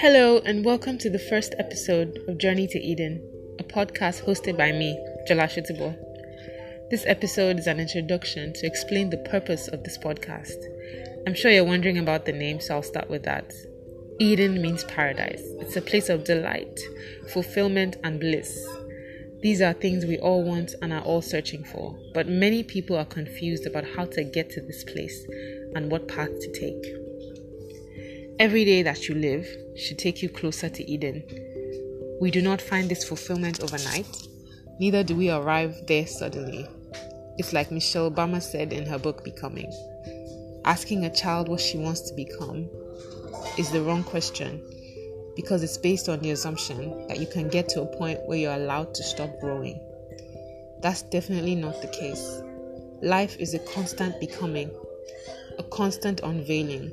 Hello and welcome to the first episode of Journey to Eden, a podcast hosted by me, Jalasha Utibo. This episode is an introduction to explain the purpose of this podcast. I'm sure you're wondering about the name, so I'll start with that. Eden means paradise. It's a place of delight, fulfillment and bliss. These are things we all want and are all searching for, but many people are confused about how to get to this place and what path to take. Every day that you live should take you closer to Eden. We do not find this fulfillment overnight, neither do we arrive there suddenly. It's like Michelle Obama said in her book, Becoming. Asking a child what she wants to become is the wrong question because it's based on the assumption that you can get to a point where you're allowed to stop growing. That's definitely not the case. Life is a constant becoming, a constant unveiling.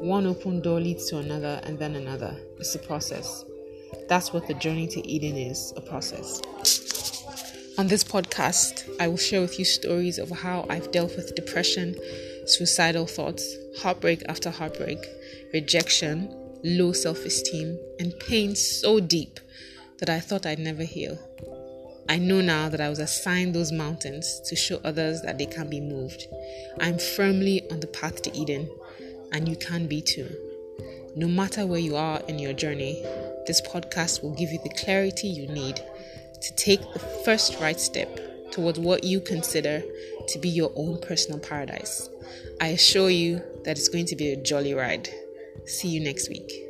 One open door leads to another and then another. It's a process. That's what the journey to Eden is, a process. On this podcast, I will share with you stories of how I've dealt with depression, suicidal thoughts, heartbreak after heartbreak, rejection, low self-esteem, and pain so deep that I thought I'd never heal. I know now that I was assigned those mountains to show others that they can be moved. I'm firmly on the path to Eden. And you can be too. No matter where you are in your journey, this podcast will give you the clarity you need to take the first right step towards what you consider to be your own personal paradise. I assure you that it's going to be a jolly ride. See you next week.